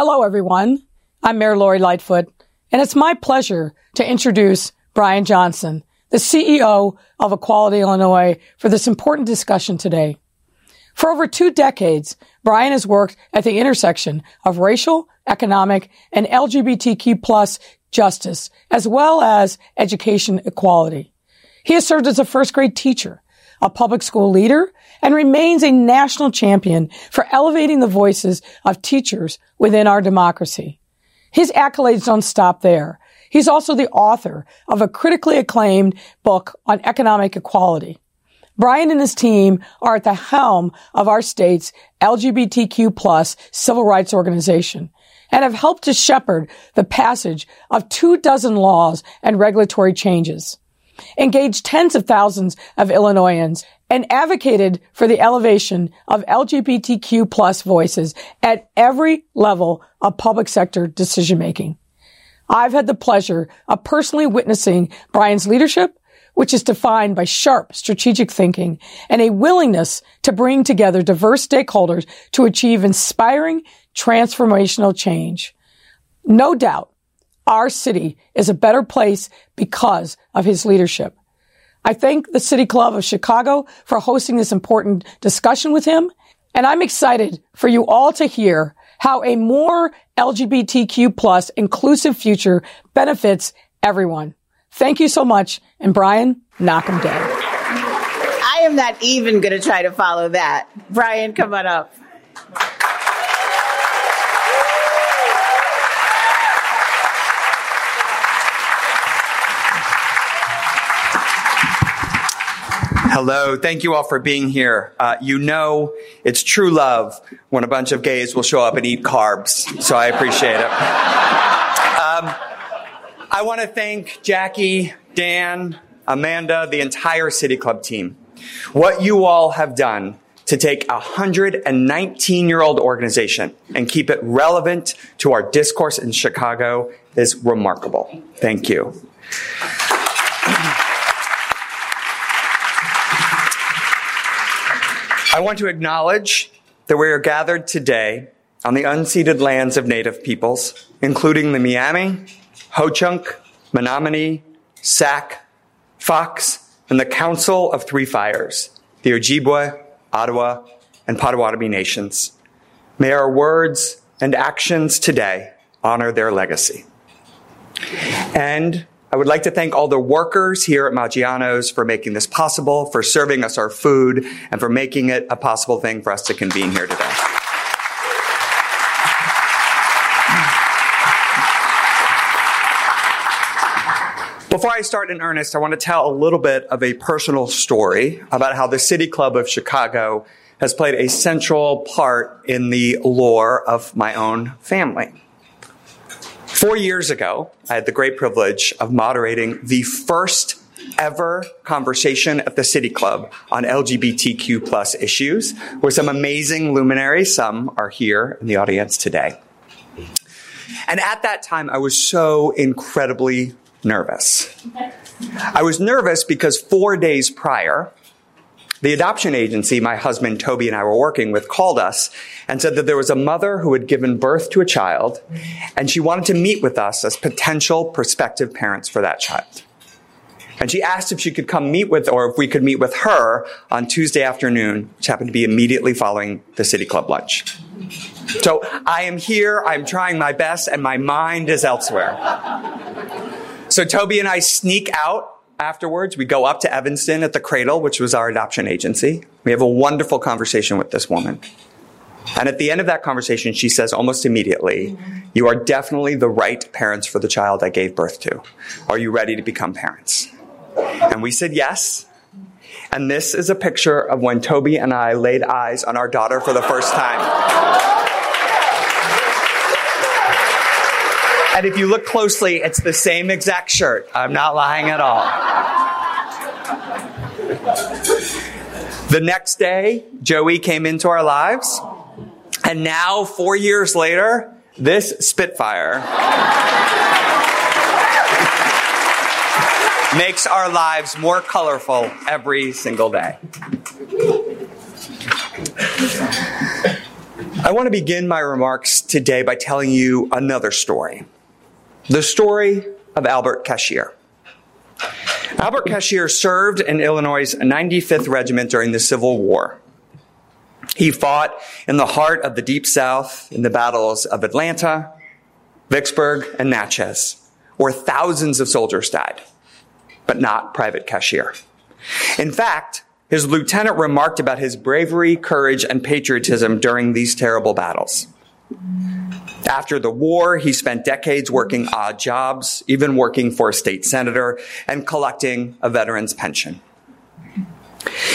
Hello, everyone. I'm Mayor Lori Lightfoot, and it's my pleasure to introduce Brian Johnson, the CEO of Equality Illinois, for this important discussion today. For over 2 decades, Brian has worked at the intersection of racial, economic, and LGBTQ plus justice, as well as education equality. He has served as a first-grade teacher, a public school leader, and remains a national champion for elevating the voices of teachers within our democracy. His accolades don't stop there. He's also the author of a critically acclaimed book on economic equality. Brian and his team are at the helm of our state's LGBTQ plus civil rights organization and have helped to shepherd the passage of 2 dozen laws and regulatory changes, engaged tens of thousands of Illinoisans, and advocated for the elevation of LGBTQ plus voices at every level of public sector decision making. I've had the pleasure of personally witnessing Brian's leadership, which is defined by sharp strategic thinking and a willingness to bring together diverse stakeholders to achieve inspiring, transformational change. No doubt, our city is a better place because of his leadership. I thank the City Club of Chicago for hosting this important discussion with him, and I'm excited for you all to hear how a more LGBTQ plus inclusive future benefits everyone. Thank you so much, and Brian, knock him down. I am not even going to try to follow that. Brian, come on up. Hello. Thank you all for being here. It's true love when a bunch of gays will show up and eat carbs. So I appreciate it. I want to thank Jackie, Dan, Amanda, the entire City Club team. What you all have done to take a 119-year-old organization and keep it relevant to our discourse in Chicago is remarkable. Thank you. I want to acknowledge that we are gathered today on the unceded lands of Native peoples, including the Miami, Ho-Chunk, Menominee, Sac, Fox, and the Council of Three Fires, the Ojibwe, Ottawa, and Potawatomi nations. May our words and actions today honor their legacy. And I would like to thank all the workers here at Maggiano's for making this possible, for serving us our food, and for making it a possible thing for us to convene here today. Before I start in earnest, I want to tell a little bit of a personal story about how the City Club of Chicago has played a central part in the lore of my own family. 4 years ago, I had the great privilege of moderating the first ever conversation at the City Club on LGBTQ plus issues with some amazing luminaries. Some are here in the audience today. And at that time, I was so incredibly nervous. I was nervous because 4 days prior, the adoption agency my husband Toby and I were working with called us and said that there was a mother who had given birth to a child, and she wanted to meet with us as potential prospective parents for that child. And she asked if she could come meet with, or if we could meet with her on Tuesday afternoon, which happened to be immediately following the City Club lunch. So I am here, I'm trying my best, and my mind is elsewhere. So Toby and I sneak out. Afterwards, we go up to Evanston at the Cradle, which was our adoption agency. We have a wonderful conversation with this woman. And at the end of that conversation, she says almost immediately, "You are definitely the right parents for the child I gave birth to. Are you ready to become parents?" And we said yes. And this is a picture of when Toby and I laid eyes on our daughter for the first time. And if you look closely, it's the same exact shirt. I'm not lying at all. The next day, Joey came into our lives. And now, 4 years later, this Spitfire makes our lives more colorful every single day. I want to begin my remarks today by telling you another story. The story of Albert Cashier. Albert Cashier served in Illinois' 95th Regiment during the Civil War. He fought in the heart of the Deep South in the battles of Atlanta, Vicksburg, and Natchez, where thousands of soldiers died, but not Private Cashier. In fact, his lieutenant remarked about his bravery, courage, and patriotism during these terrible battles. After the war, he spent decades working odd jobs, even working for a state senator, and collecting a veteran's pension.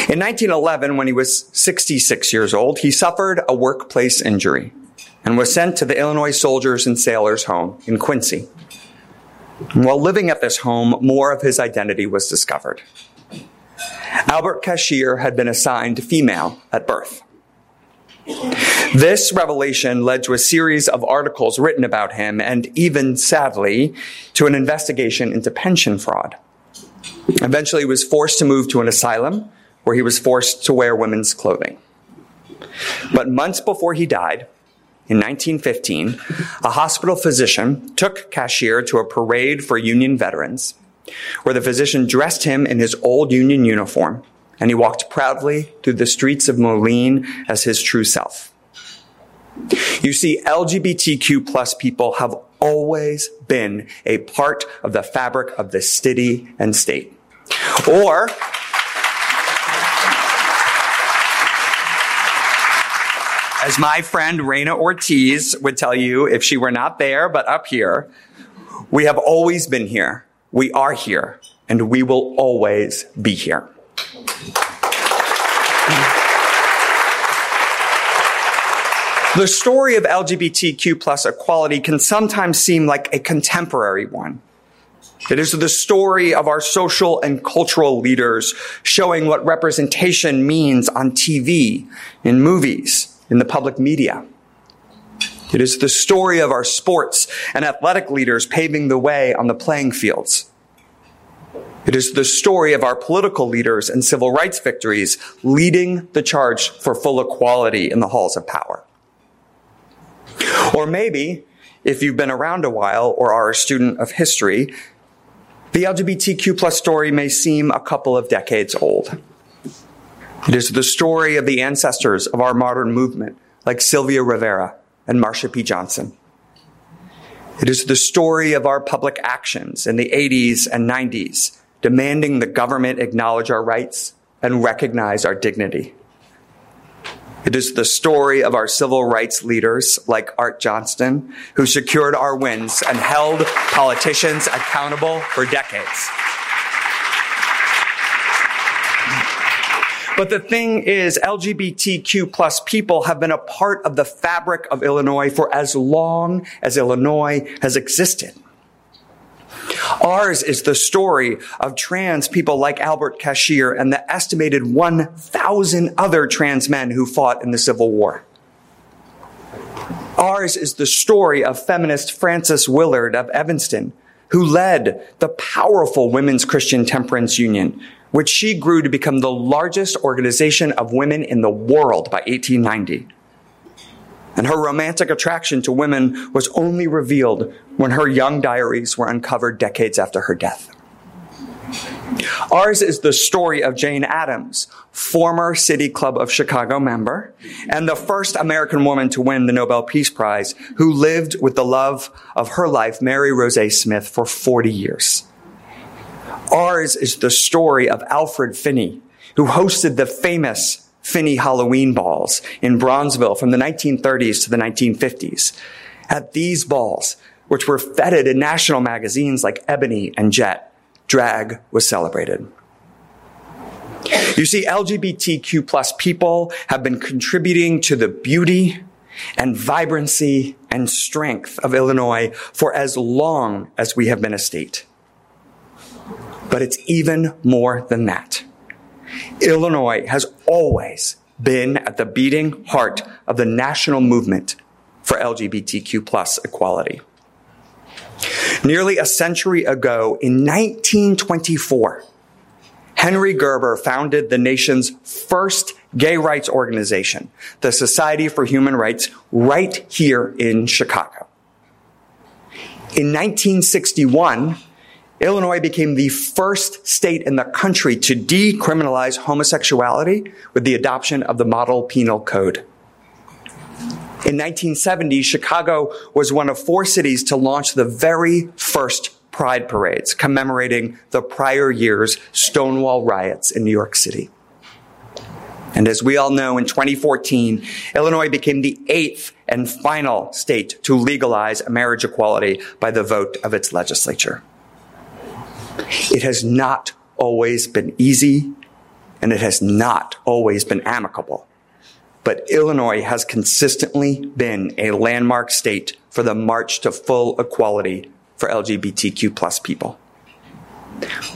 In 1911, when he was 66 years old, he suffered a workplace injury and was sent to the Illinois Soldiers and Sailors Home in Quincy. While living at this home, more of his identity was discovered. Albert Cashier had been assigned female at birth. This revelation led to a series of articles written about him and even, sadly, to an investigation into pension fraud. Eventually, he was forced to move to an asylum where he was forced to wear women's clothing. But months before he died, in 1915, a hospital physician took Cashier to a parade for Union veterans, where the physician dressed him in his old Union uniform, and he walked proudly through the streets of Moline as his true self. You see, LGBTQ plus people have always been a part of the fabric of the city and state. As my friend Raina Ortiz would tell you, if she were not there, but up here, we have always been here. We are here, and we will always be here. The story of LGBTQ plus equality can sometimes seem like a contemporary one. It is the story of our social and cultural leaders showing what representation means on TV, in movies, in the public media. It is the story of our sports and athletic leaders paving the way on the playing fields. It is the story of our political leaders and civil rights victories leading the charge for full equality in the halls of power. Or maybe, if you've been around a while or are a student of history, the LGBTQ plus story may seem a couple of decades old. It is the story of the ancestors of our modern movement, like Sylvia Rivera and Marsha P. Johnson. It is the story of our public actions in the 80s and 90s, demanding the government acknowledge our rights and recognize our dignity. It is the story of our civil rights leaders like Art Johnston, who secured our wins and held politicians accountable for decades. But the thing is, LGBTQ plus people have been a part of the fabric of Illinois for as long as Illinois has existed. Ours is the story of trans people like Albert Cashier and the estimated 1,000 other trans men who fought in the Civil War. Ours is the story of feminist Frances Willard of Evanston, who led the powerful Women's Christian Temperance Union, which she grew to become the largest organization of women in the world by 1890. And her romantic attraction to women was only revealed when her young diaries were uncovered decades after her death. Ours is the story of Jane Addams, former City Club of Chicago member, and the first American woman to win the Nobel Peace Prize, who lived with the love of her life, Mary Rose Smith, for 40 years. Ours is the story of Alfred Finney, who hosted the famous Finney Halloween balls in Bronzeville from the 1930s to the 1950s. At these balls, which were feted in national magazines like Ebony and Jet, drag was celebrated. You see, LGBTQ plus people have been contributing to the beauty and vibrancy and strength of Illinois for as long as we have been a state. But it's even more than that. Illinois has always been at the beating heart of the national movement for LGBTQ plus equality. Nearly a century ago, in 1924, Henry Gerber founded the nation's first gay rights organization, the Society for Human Rights, right here in Chicago. In 1961, Illinois became the first state in the country to decriminalize homosexuality with the adoption of the Model Penal Code. In 1970, Chicago was one of four cities to launch the very first pride parades, commemorating the prior year's Stonewall riots in New York City. And as we all know, in 2014, Illinois became the 8th and final state to legalize marriage equality by the vote of its legislature. It has not always been easy, and it has not always been amicable. But Illinois has consistently been a landmark state for the march to full equality for LGBTQ plus people.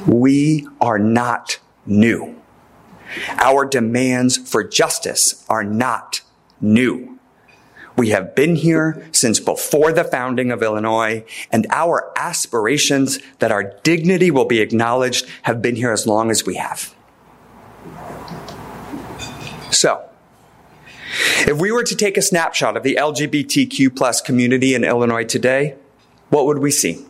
We are not new. Our demands for justice are not new. We have been here since before the founding of Illinois, and our aspirations that our dignity will be acknowledged have been here as long as we have. So, if we were to take a snapshot of the LGBTQ plus community in Illinois today, what would we see?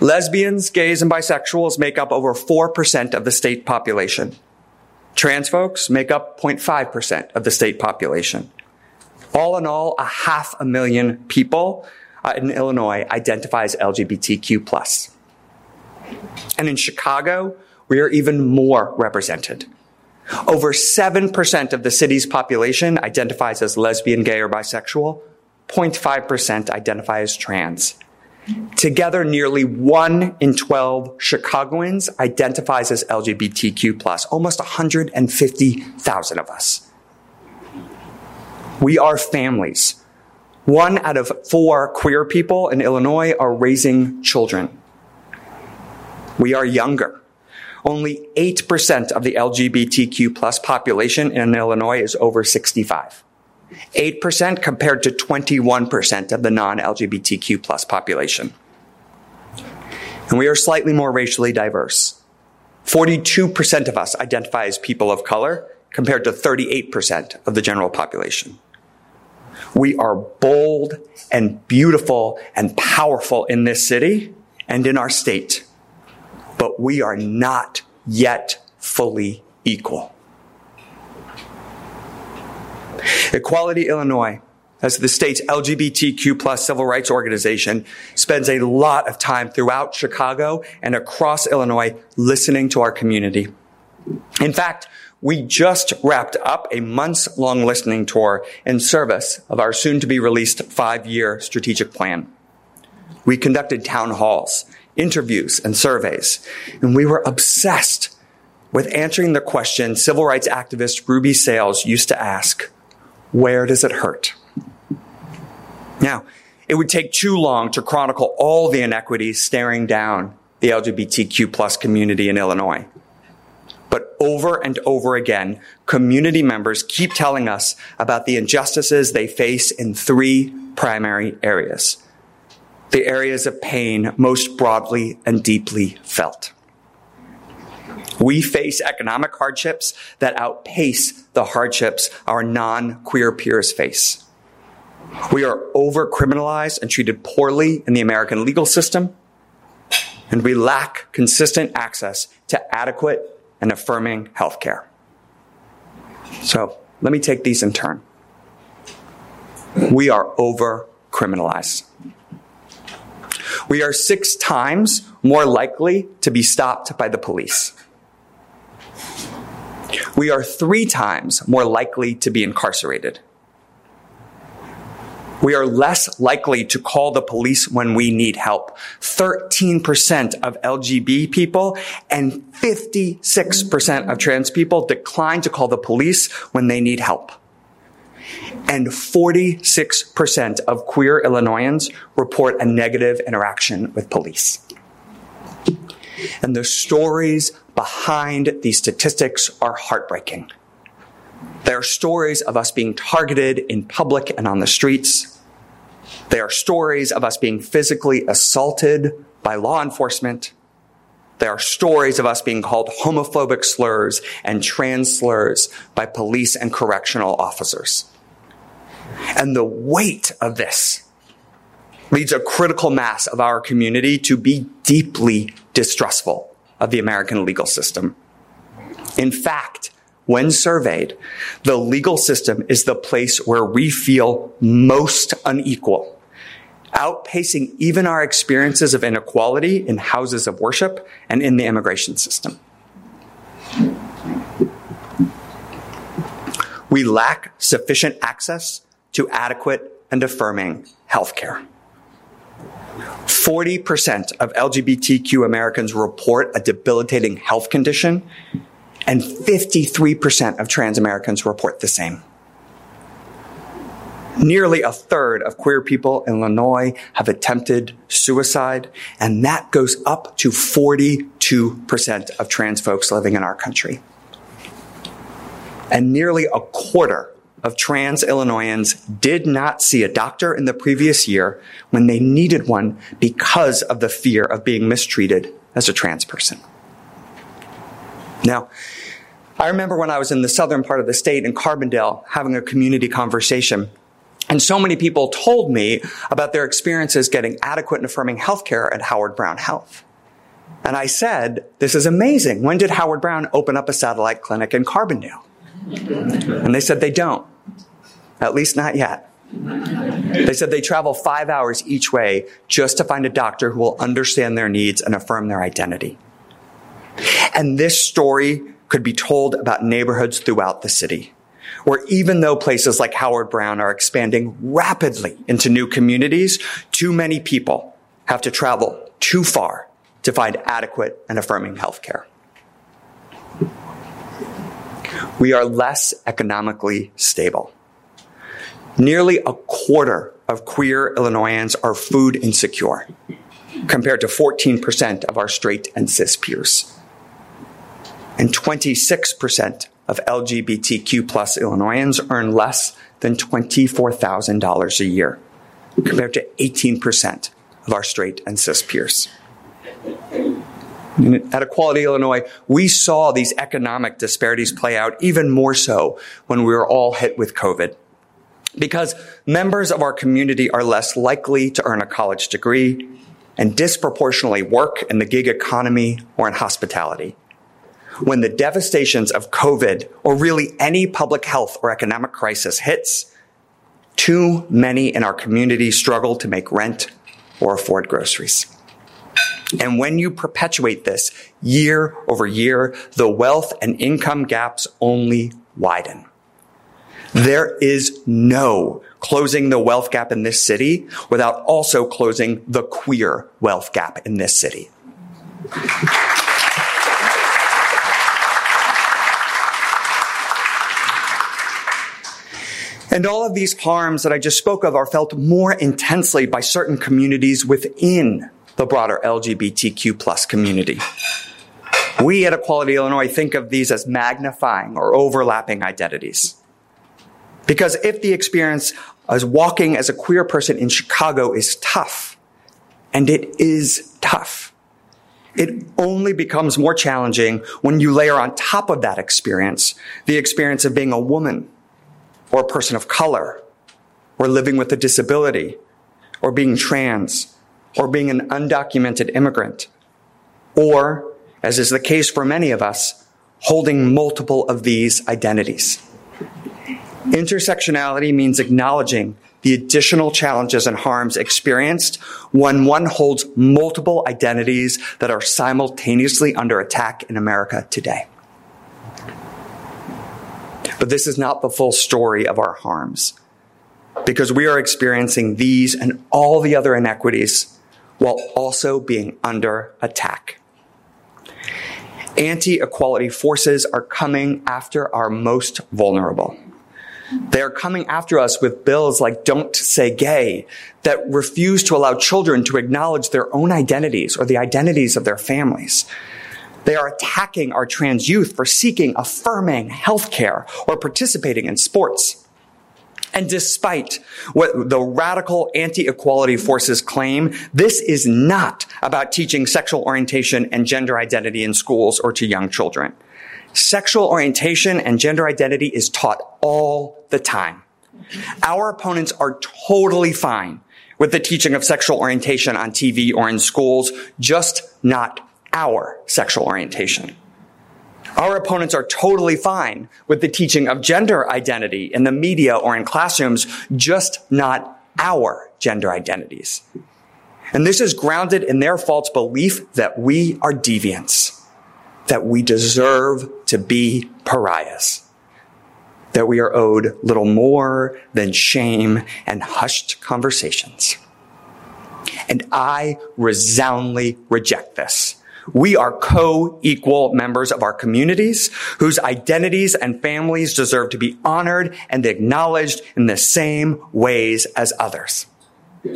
Lesbians, gays, and bisexuals make up over 4% of the state population. Trans folks make up 0.5% of the state population. All in all, 500,000 people in Illinois identify as LGBTQ+. And in Chicago, we are even more represented. Over 7% of the city's population identifies as lesbian, gay, or bisexual. 0.5% identify as trans. Together, nearly 1 in 12 Chicagoans identifies as LGBTQ+, almost 150,000 of us. We are families. 1 out of 4 queer people in Illinois are raising children. We are younger. Only 8% of the LGBTQ+ population in Illinois is over 65. 8% compared to 21% of the non-LGBTQ plus population. And we are slightly more racially diverse. 42% of us identify as people of color compared to 38% of the general population. We are bold and beautiful and powerful in this city and in our state, but we are not yet fully equal. Equality Illinois, as the state's LGBTQ plus civil rights organization, spends a lot of time throughout Chicago and across Illinois listening to our community. In fact, we just wrapped up a months-long listening tour in service of our soon-to-be-released 5-year strategic plan. We conducted town halls, interviews, and surveys, and we were obsessed with answering the question civil rights activist Ruby Sales used to ask, where does it hurt? Now, it would take too long to chronicle all the inequities staring down the LGBTQ plus community in Illinois. But over and over again, community members keep telling us about the injustices they face in 3 primary areas, the areas of pain most broadly and deeply felt. We face economic hardships that outpace the hardships our non-queer peers face. We are over-criminalized and treated poorly in the American legal system, and we lack consistent access to adequate and affirming health care. So let me take these in turn. We are over-criminalized. We are 6 times more likely to be stopped by the police. We are 3 times more likely to be incarcerated. We are less likely to call the police when we need help. 13% of LGB people and 56% of trans people decline to call the police when they need help. And 46% of queer Illinoisans report a negative interaction with police. And the stories behind these statistics are heartbreaking. They are stories of us being targeted in public and on the streets. They are stories of us being physically assaulted by law enforcement. There are stories of us being called homophobic slurs and trans slurs by police and correctional officers. And the weight of this leads a critical mass of our community to be deeply distrustful of the American legal system. In fact, when surveyed, the legal system is the place where we feel most unequal, outpacing even our experiences of inequality in houses of worship and in the immigration system. We lack sufficient access to adequate and affirming health care. 40% of LGBTQ Americans report a debilitating health condition, and 53% of trans Americans report the same. Nearly a third of queer people in Illinois have attempted suicide, and that goes up to 42% of trans folks living in our country. And nearly a quarter of trans Illinoisans did not see a doctor in the previous year when they needed one because of the fear of being mistreated as a trans person. Now, I remember when I was in the southern part of the state in Carbondale having a community conversation, and so many people told me about their experiences getting adequate and affirming health care at Howard Brown Health. And I said, this is amazing. When did Howard Brown open up a satellite clinic in Carbondale? And they said they don't, at least not yet. They said they travel 5 hours each way just to find a doctor who will understand their needs and affirm their identity. And this story could be told about neighborhoods throughout the city, where even though places like Howard Brown are expanding rapidly into new communities, too many people have to travel too far to find adequate and affirming health care. We are less economically stable. Nearly a quarter of queer Illinoisans are food insecure, compared to 14% of our straight and cis peers. And 26% of LGBTQ plus Illinoisans earn less than $24,000 a year, compared to 18% of our straight and cis peers. At Equality Illinois, we saw these economic disparities play out even more so when we were all hit with COVID, because members of our community are less likely to earn a college degree and disproportionately work in the gig economy or in hospitality. When the devastations of COVID, or really any public health or economic crisis, hits, too many in our community struggle to make rent or afford groceries. And when you perpetuate this year over year, the wealth and income gaps only widen. There is no closing the wealth gap in this city without also closing the queer wealth gap in this city. And all of these harms that I just spoke of are felt more intensely by certain communities within the broader LGBTQ plus community. We at Equality Illinois think of these as magnifying or overlapping identities. Because if the experience as walking as a queer person in Chicago is tough, and it is tough, it only becomes more challenging when you layer on top of that experience the experience of being a woman or a person of color or living with a disability or being trans or being an undocumented immigrant, or, as is the case for many of us, holding multiple of these identities. Intersectionality means acknowledging the additional challenges and harms experienced when one holds multiple identities that are simultaneously under attack in America today. But this is not the full story of our harms, because we are experiencing these and all the other inequities while also being under attack. Anti-equality forces are coming after our most vulnerable. They are coming after us with bills like Don't Say Gay that refuse to allow children to acknowledge their own identities or the identities of their families. They are attacking our trans youth for seeking affirming health care or participating in sports. And despite what the radical anti-equality forces claim, this is not about teaching sexual orientation and gender identity in schools or to young children. Sexual orientation and gender identity is taught all the time. Our opponents are totally fine with the teaching of sexual orientation on TV or in schools, just not our sexual orientation. Our opponents are totally fine with the teaching of gender identity in the media or in classrooms, just not our gender identities. And this is grounded in their false belief that we are deviants, that we deserve to be pariahs, that we are owed little more than shame and hushed conversations. And I resoundingly reject this. We are co-equal members of our communities whose identities and families deserve to be honored and acknowledged in the same ways as others. But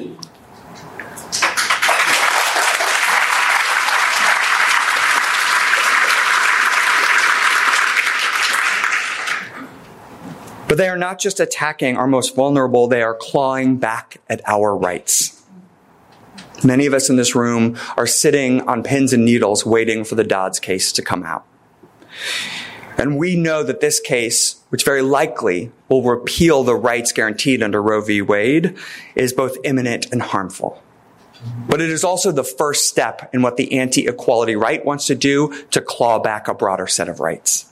they are not just attacking our most vulnerable, they are clawing back at our rights. Many of us in this room are sitting on pins and needles waiting for the Dodds case to come out. And we know that this case, which very likely will repeal the rights guaranteed under Roe v. Wade, is both imminent and harmful. But it is also the first step in what the anti-equality right wants to do to claw back a broader set of rights.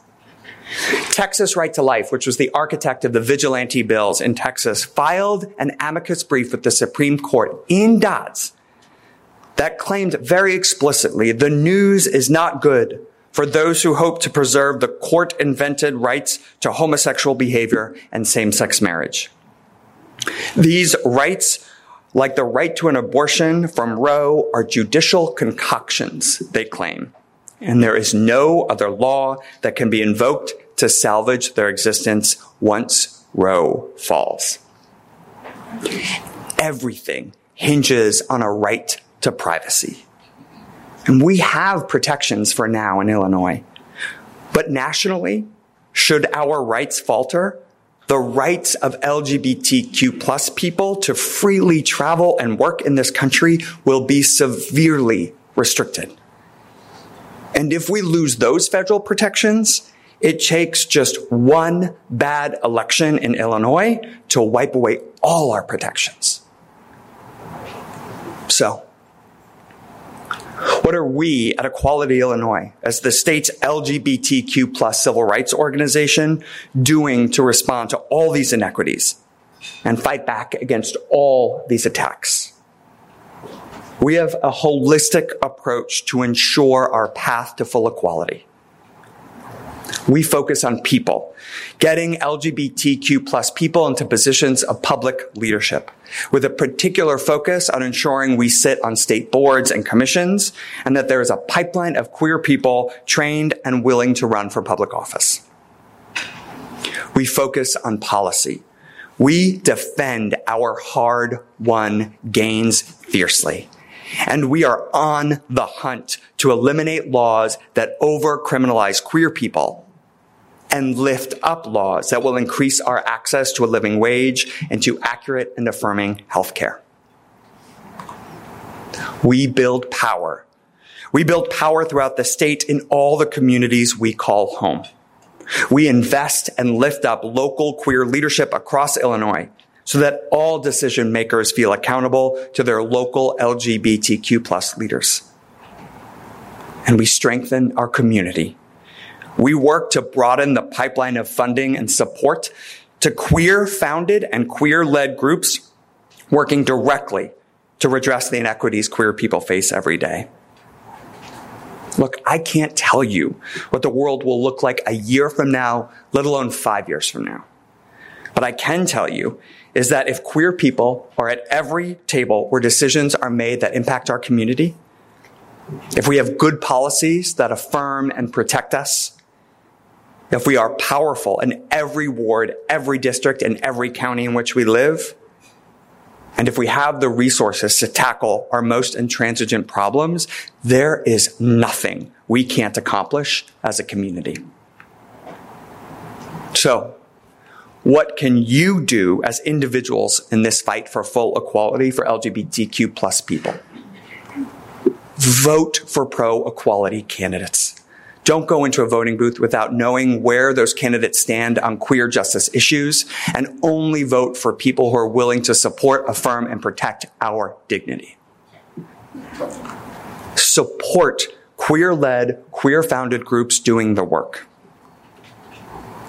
Texas Right to Life, which was the architect of the vigilante bills in Texas, filed an amicus brief with the Supreme Court in Dodds that claimed very explicitly the news is not good for those who hope to preserve the court-invented rights to homosexual behavior and same-sex marriage. These rights, like the right to an abortion from Roe, are judicial concoctions, they claim. And there is no other law that can be invoked to salvage their existence once Roe falls. Everything hinges on a right to privacy. And we have protections for now in Illinois. But nationally, should our rights falter, the rights of LGBTQ plus people to freely travel and work in this country will be severely restricted. And if we lose those federal protections, it takes just one bad election in Illinois to wipe away all our protections. So, what are we at Equality Illinois, as the state's LGBTQ plus civil rights organization, doing to respond to all these inequities and fight back against all these attacks? We have a holistic approach to ensure our path to full equality. We focus on people, getting LGBTQ plus people into positions of public leadership, with a particular focus on ensuring we sit on state boards and commissions, and that there is a pipeline of queer people trained and willing to run for public office. We focus on policy. We defend our hard-won gains fiercely. And we are on the hunt to eliminate laws that over-criminalize queer people and lift up laws that will increase our access to a living wage and to accurate and affirming health care. We build power. We build power throughout the state in all the communities we call home. We invest and lift up local queer leadership across Illinois, so that all decision makers feel accountable to their local LGBTQ plus leaders. And we strengthen our community. We work to broaden the pipeline of funding and support to queer-founded and queer-led groups working directly to redress the inequities queer people face every day. Look, I can't tell you what the world will look like a year from now, let alone 5 years from now. But I can tell you is that if queer people are at every table where decisions are made that impact our community, if we have good policies that affirm and protect us, if we are powerful in every ward, every district, and every county in which we live, and if we have the resources to tackle our most intransigent problems, there is nothing we can't accomplish as a community. So, What can you do as individuals in this fight for full equality for LGBTQ plus people? Vote for pro-equality candidates. Don't go into a voting booth without knowing where those candidates stand on queer justice issues, and only vote for people who are willing to support, affirm, and protect our dignity. Support queer-led, queer-founded groups doing the work.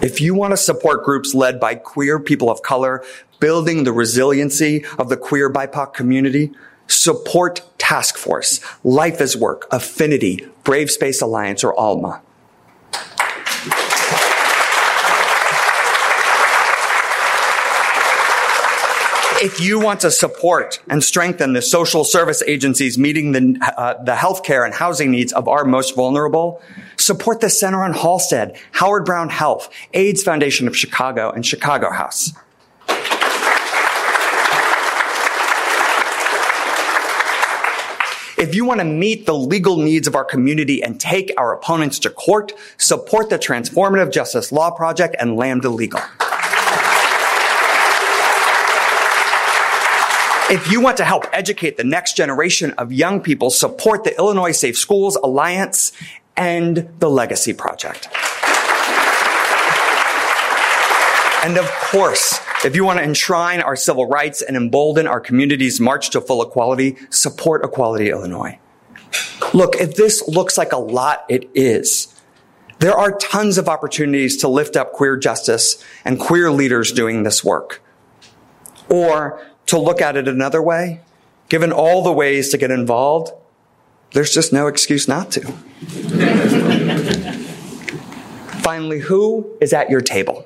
If you want to support groups led by queer people of color, building the resiliency of the queer BIPOC community, support Task Force, Life is Work, Affinity, Brave Space Alliance, or ALMA. If you want to support and strengthen the social service agencies meeting the healthcare and housing needs of our most vulnerable, support the Center on Halsted, Howard Brown Health, AIDS Foundation of Chicago, and Chicago House. If you want to meet the legal needs of our community and take our opponents to court, support the Transformative Justice Law Project and Lambda Legal. If you want to help educate the next generation of young people, support the Illinois Safe Schools Alliance and the Legacy Project. And of course, if you want to enshrine our civil rights and embolden our community's march to full equality, support Equality Illinois. Look, if this looks like a lot, it is. There are tons of opportunities to lift up queer justice and queer leaders doing this work. Or, to look at it another way, given all the ways to get involved, there's just no excuse not to. Finally, who is at your table?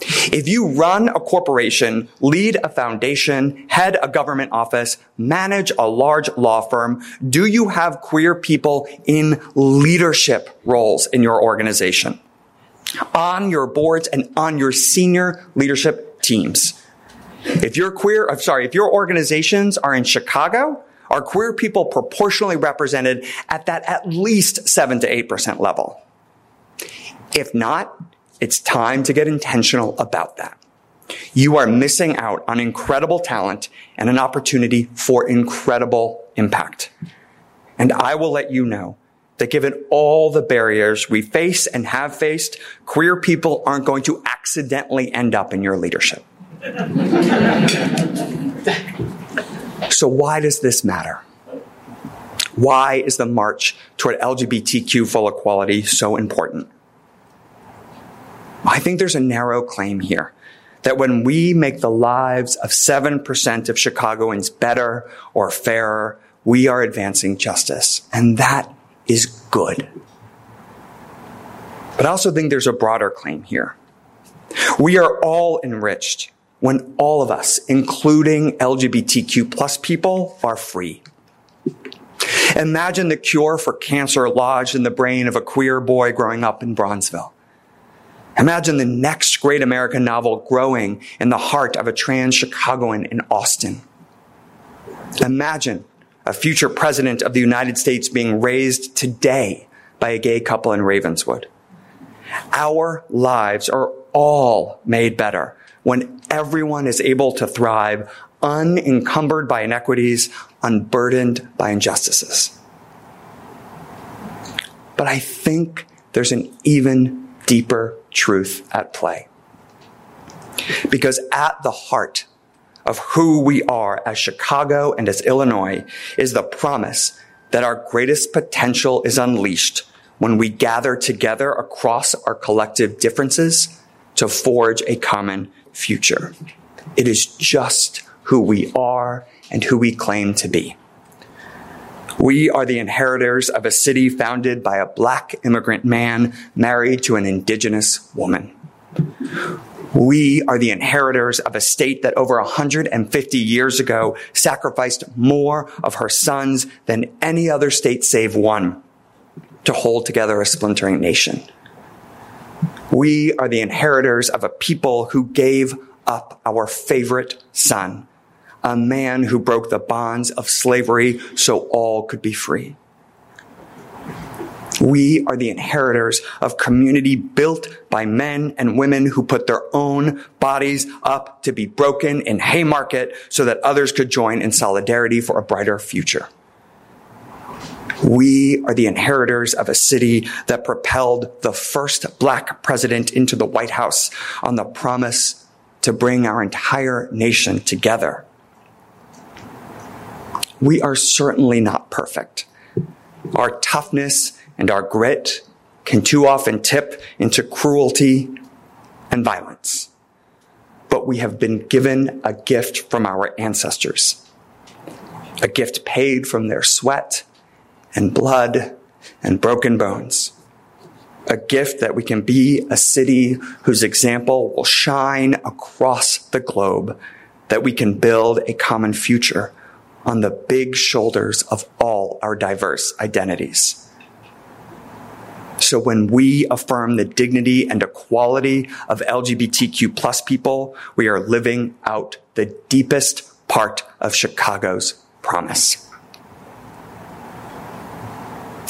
If you run a corporation, lead a foundation, head a government office, manage a large law firm, do you have queer people in leadership roles in your organization? On your boards and on your senior leadership teams? If your organizations are in Chicago, are queer people proportionally represented at that at least 7 to 8% level? If not, it's time to get intentional about that. You are missing out on incredible talent and an opportunity for incredible impact. And I will let you know that given all the barriers we face and have faced, queer people aren't going to accidentally end up in your leadership. So why does this matter? Why is the march toward LGBTQ full equality so important? I think there's a narrow claim here that when we make the lives of 7% of Chicagoans better or fairer, we are advancing justice, and that is good. But I also think there's a broader claim here. We are all enriched when all of us, including LGBTQ plus people, are free. Imagine the cure for cancer lodged in the brain of a queer boy growing up in Bronzeville. Imagine the next great American novel growing in the heart of a trans Chicagoan in Austin. Imagine a future president of the United States being raised today by a gay couple in Ravenswood. Our lives are all made better when everyone is able to thrive, unencumbered by inequities, unburdened by injustices. But I think there's an even deeper truth at play. Because at the heart of who we are as Chicago and as Illinois is the promise that our greatest potential is unleashed when we gather together across our collective differences to forge a common future. It is just who we are and who we claim to be. We are the inheritors of a city founded by a black immigrant man married to an indigenous woman. We are the inheritors of a state that over 150 years ago sacrificed more of her sons than any other state save one to hold together a splintering nation. We are the inheritors of a people who gave up our favorite son, a man who broke the bonds of slavery so all could be free. We are the inheritors of community built by men and women who put their own bodies up to be broken in Haymarket so that others could join in solidarity for a brighter future. We are the inheritors of a city that propelled the first black president into the White House on the promise to bring our entire nation together. We are certainly not perfect. Our toughness and our grit can too often tip into cruelty and violence. But we have been given a gift from our ancestors, a gift paid from their sweat and blood and broken bones, a gift that we can be a city whose example will shine across the globe, that we can build a common future on the big shoulders of all our diverse identities. So when we affirm the dignity and equality of LGBTQ plus people, we are living out the deepest part of Chicago's promise.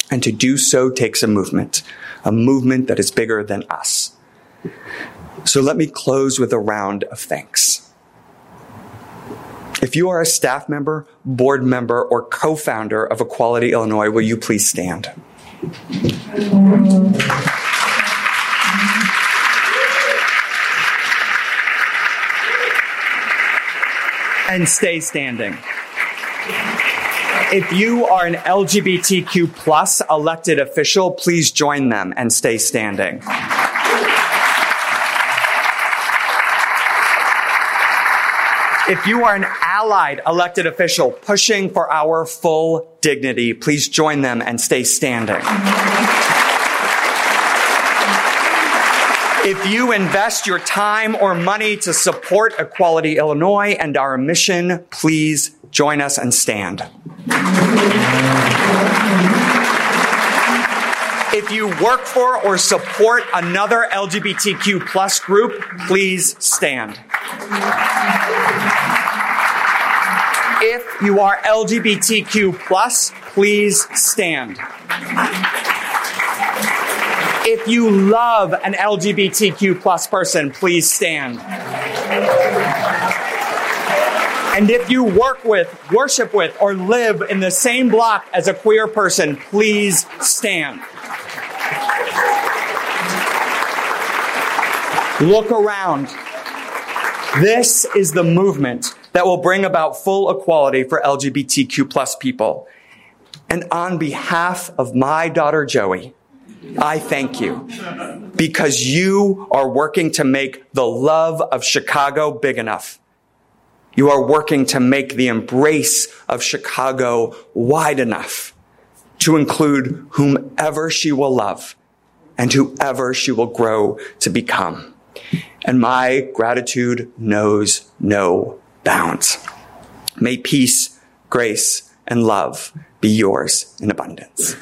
And to do so takes a movement that is bigger than us. So let me close with a round of thanks. If you are a staff member, board member, or co-founder of Equality Illinois, will you please stand? And stay standing. If you are an LGBTQ plus elected official, please join them and stay standing. If you are an allied elected official pushing for our full dignity, please join them and stay standing. If you invest your time or money to support Equality Illinois and our mission, please join us and stand. If you work for or support another LGBTQ plus group, please stand. If you are LGBTQ plus, please stand. If you love an LGBTQ plus person, please stand. And if you work with, worship with, or live in the same block as a queer person, please stand. Look around. This is the movement that will bring about full equality for LGBTQ plus people. And on behalf of my daughter, Joey, I thank you because you are working to make the love of Chicago big enough. You are working to make the embrace of Chicago wide enough to include whomever she will love and whoever she will grow to become. And my gratitude knows no bounds. May peace, grace, and love be yours in abundance.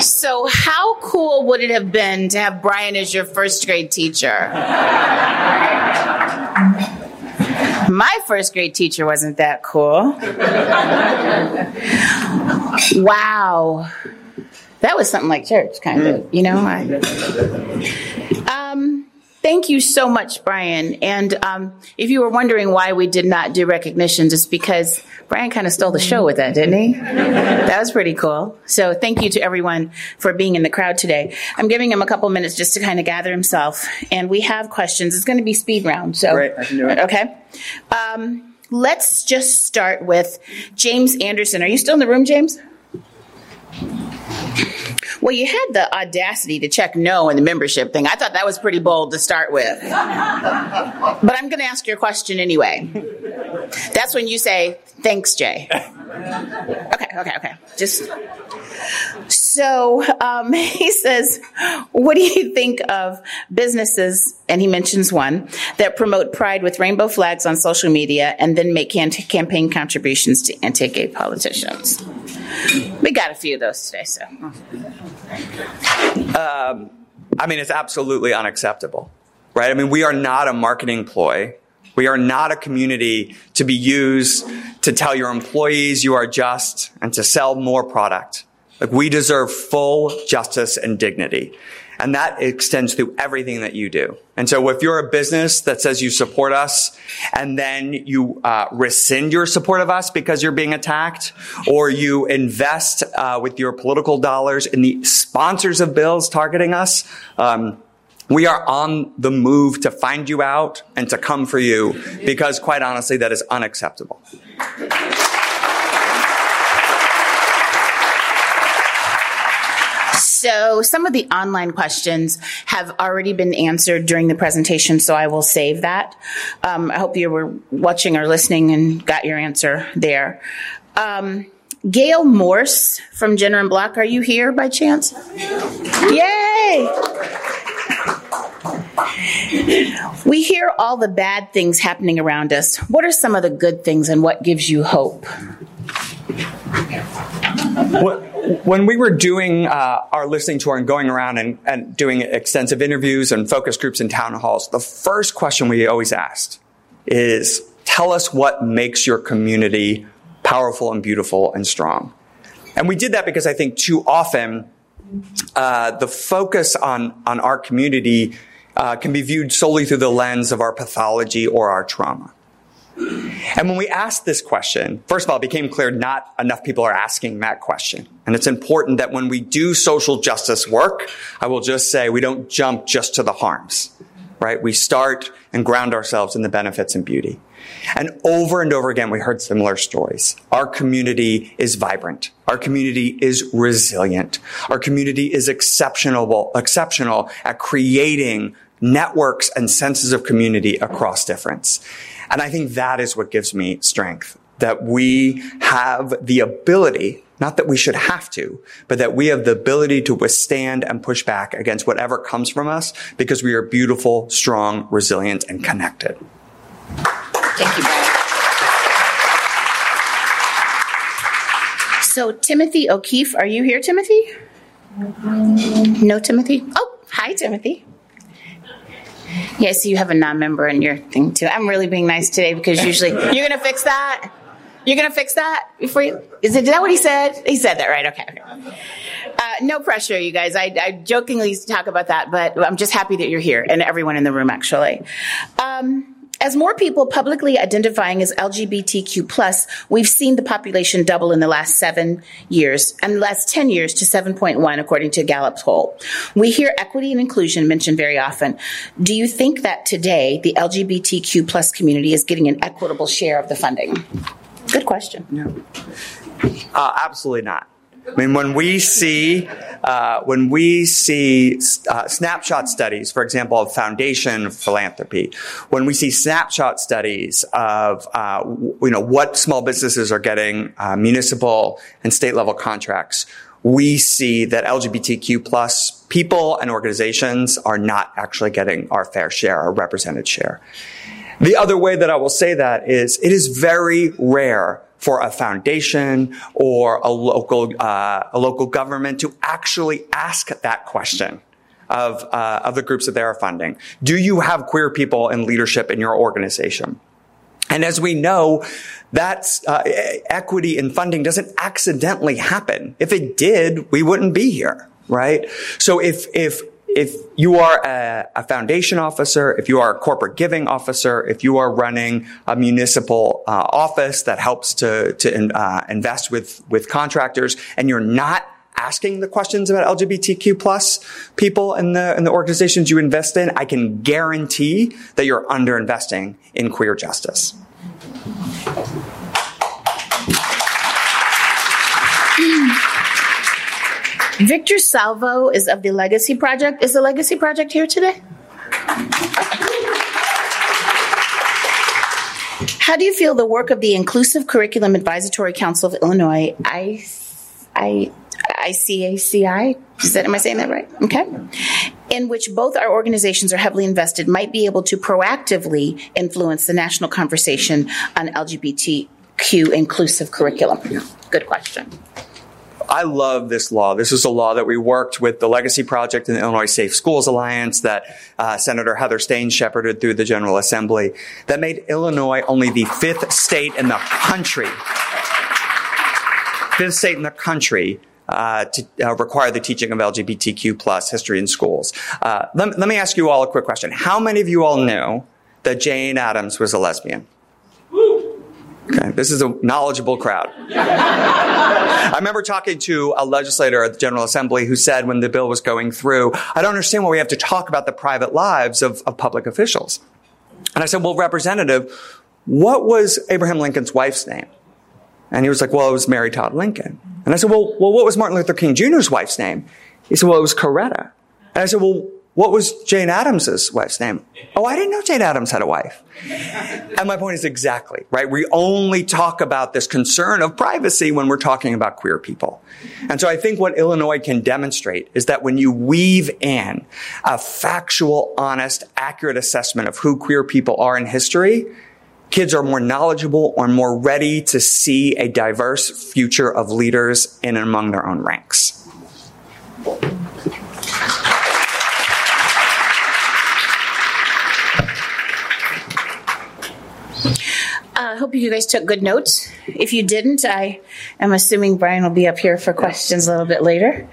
So how cool would it have been to have Brian as your first grade teacher? My first grade teacher wasn't that cool. Wow. That was something like church, kind of, you know? Thank you so much, Brian. And if you were wondering why we did not do recognitions, it's because Brian kind of stole the show with that, didn't he? That was pretty cool. So thank you to everyone for being in the crowd today. I'm giving him a couple minutes just to kind of gather himself. And we have questions. It's going to be speed round. So, great. I can do it. Okay. Let's just start with James Anderson. Are you still in the room, James? Well, you had the audacity to check no in the membership thing. I thought that was pretty bold to start with. But I'm going to ask your question anyway. That's when you say, thanks, Jay. Okay. Just So he says, what do you think of businesses, and he mentions one, that promote pride with rainbow flags on social media and then make campaign contributions to anti-gay politicians? We got a few of those today, so. I mean, it's absolutely unacceptable, right? I mean, we are not a marketing ploy. We are not a community to be used to tell your employees you are just and to sell more product. Like, we deserve full justice and dignity. And that extends through everything that you do. And so if you're a business that says you support us and then you rescind your support of us because you're being attacked, or you invest with your political dollars in the sponsors of bills targeting us, we are on the move to find you out and to come for you, because quite honestly, that is unacceptable. So some of the online questions have already been answered during the presentation, so I will save that. I hope you were watching or listening and got your answer there. Gail Morse from Jenner & Block, are you here by chance? Yay! We hear all the bad things happening around us. What are some of the good things, and what gives you hope? When we were doing our listening tour and going around and doing extensive interviews and focus groups and town halls, the first question we always asked is, tell us what makes your community powerful and beautiful and strong. And we did that because I think too often the focus on our community can be viewed solely through the lens of our pathology or our trauma. And when we asked this question, first of all, it became clear not enough people are asking that question. And it's important that when we do social justice work, I will just say we don't jump just to the harms, right? We start and ground ourselves in the benefits and beauty. And over again, we heard similar stories. Our community is vibrant. Our community is resilient. Our community is exceptional at creating networks and senses of community across difference. And I think that is what gives me strength, that we have the ability, not that we should have to, but that we have the ability to withstand and push back against whatever comes from us, because we are beautiful, strong, resilient, and connected. Thank you, Brian. So, Timothy O'Keefe, are you here, Timothy? No, Timothy? Oh, hi, Timothy. Yeah, so you have a non-member in your thing, too. I'm really being nice today, because usually, you're going to fix that? You're going to fix that? Before you, is that what he said? He said that, right? Okay. No pressure, you guys. I jokingly used to talk about that, but I'm just happy that you're here, and everyone in the room, actually. As more people publicly identifying as LGBTQ+, we've seen the population double in the last 7 years, and the last 10 years to 7.1, according to Gallup's poll. We hear equity and inclusion mentioned very often. Do you think that today the LGBTQ+ community is getting an equitable share of the funding? Good question. Yeah. Absolutely not. I mean, when we see snapshot studies, for example, of foundation philanthropy, when we see snapshot studies of what small businesses are getting municipal and state level contracts, we see that LGBTQ+ people and organizations are not actually getting our fair share, our represented share. The other way that I will say that is, it is very rare for a foundation or a local government to actually ask that question of the groups that they are funding. Do you have queer people in leadership in your organization? And as we know, that's equity in funding doesn't accidentally happen. If it did, we wouldn't be here, right? So if you are a foundation officer, if you are a corporate giving officer, if you are running a municipal office that helps to invest with contractors, and you're not asking the questions about LGBTQ+ people in the organizations you invest in, I can guarantee that you're underinvesting in queer justice. Victor Salvo is of the Legacy Project. Is the Legacy Project here today? How do you feel the work of the Inclusive Curriculum Advisory Council of Illinois, I ICACI, am I saying that right? Okay. In which both our organizations are heavily invested, might be able to proactively influence the national conversation on LGBTQ inclusive curriculum. Yeah. Good question. I love this law. This is a law that we worked with the Legacy Project and the Illinois Safe Schools Alliance that Senator Heather Staines shepherded through the General Assembly that made Illinois only the fifth state in the country to require the teaching of LGBTQ plus history in schools. Let me ask you all a quick question. How many of you all knew that Jane Addams was a lesbian? Okay, this is a knowledgeable crowd. I remember talking to a legislator at the General Assembly who said when the bill was going through, I don't understand why we have to talk about the private lives of public officials. And I said, well, Representative, what was Abraham Lincoln's wife's name? And he was like, well, it was Mary Todd Lincoln. And I said, well, what was Martin Luther King Jr.'s wife's name? He said, well, it was Coretta. And I said, well, what was Jane Addams' wife's name? Oh, I didn't know Jane Addams had a wife. And my point is exactly, right? We only talk about this concern of privacy when we're talking about queer people. And so I think what Illinois can demonstrate is that when you weave in a factual, honest, accurate assessment of who queer people are in history, kids are more knowledgeable or more ready to see a diverse future of leaders in and among their own ranks. I hope you guys took good notes. If you didn't, I am assuming Brian will be up here for questions a little bit later.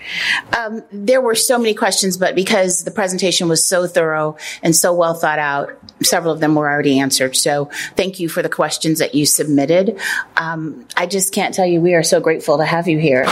There were so many questions, but because the presentation was so thorough and so well thought out, several of them were already answered. So thank you for the questions that you submitted. I just can't tell you we are so grateful to have you here.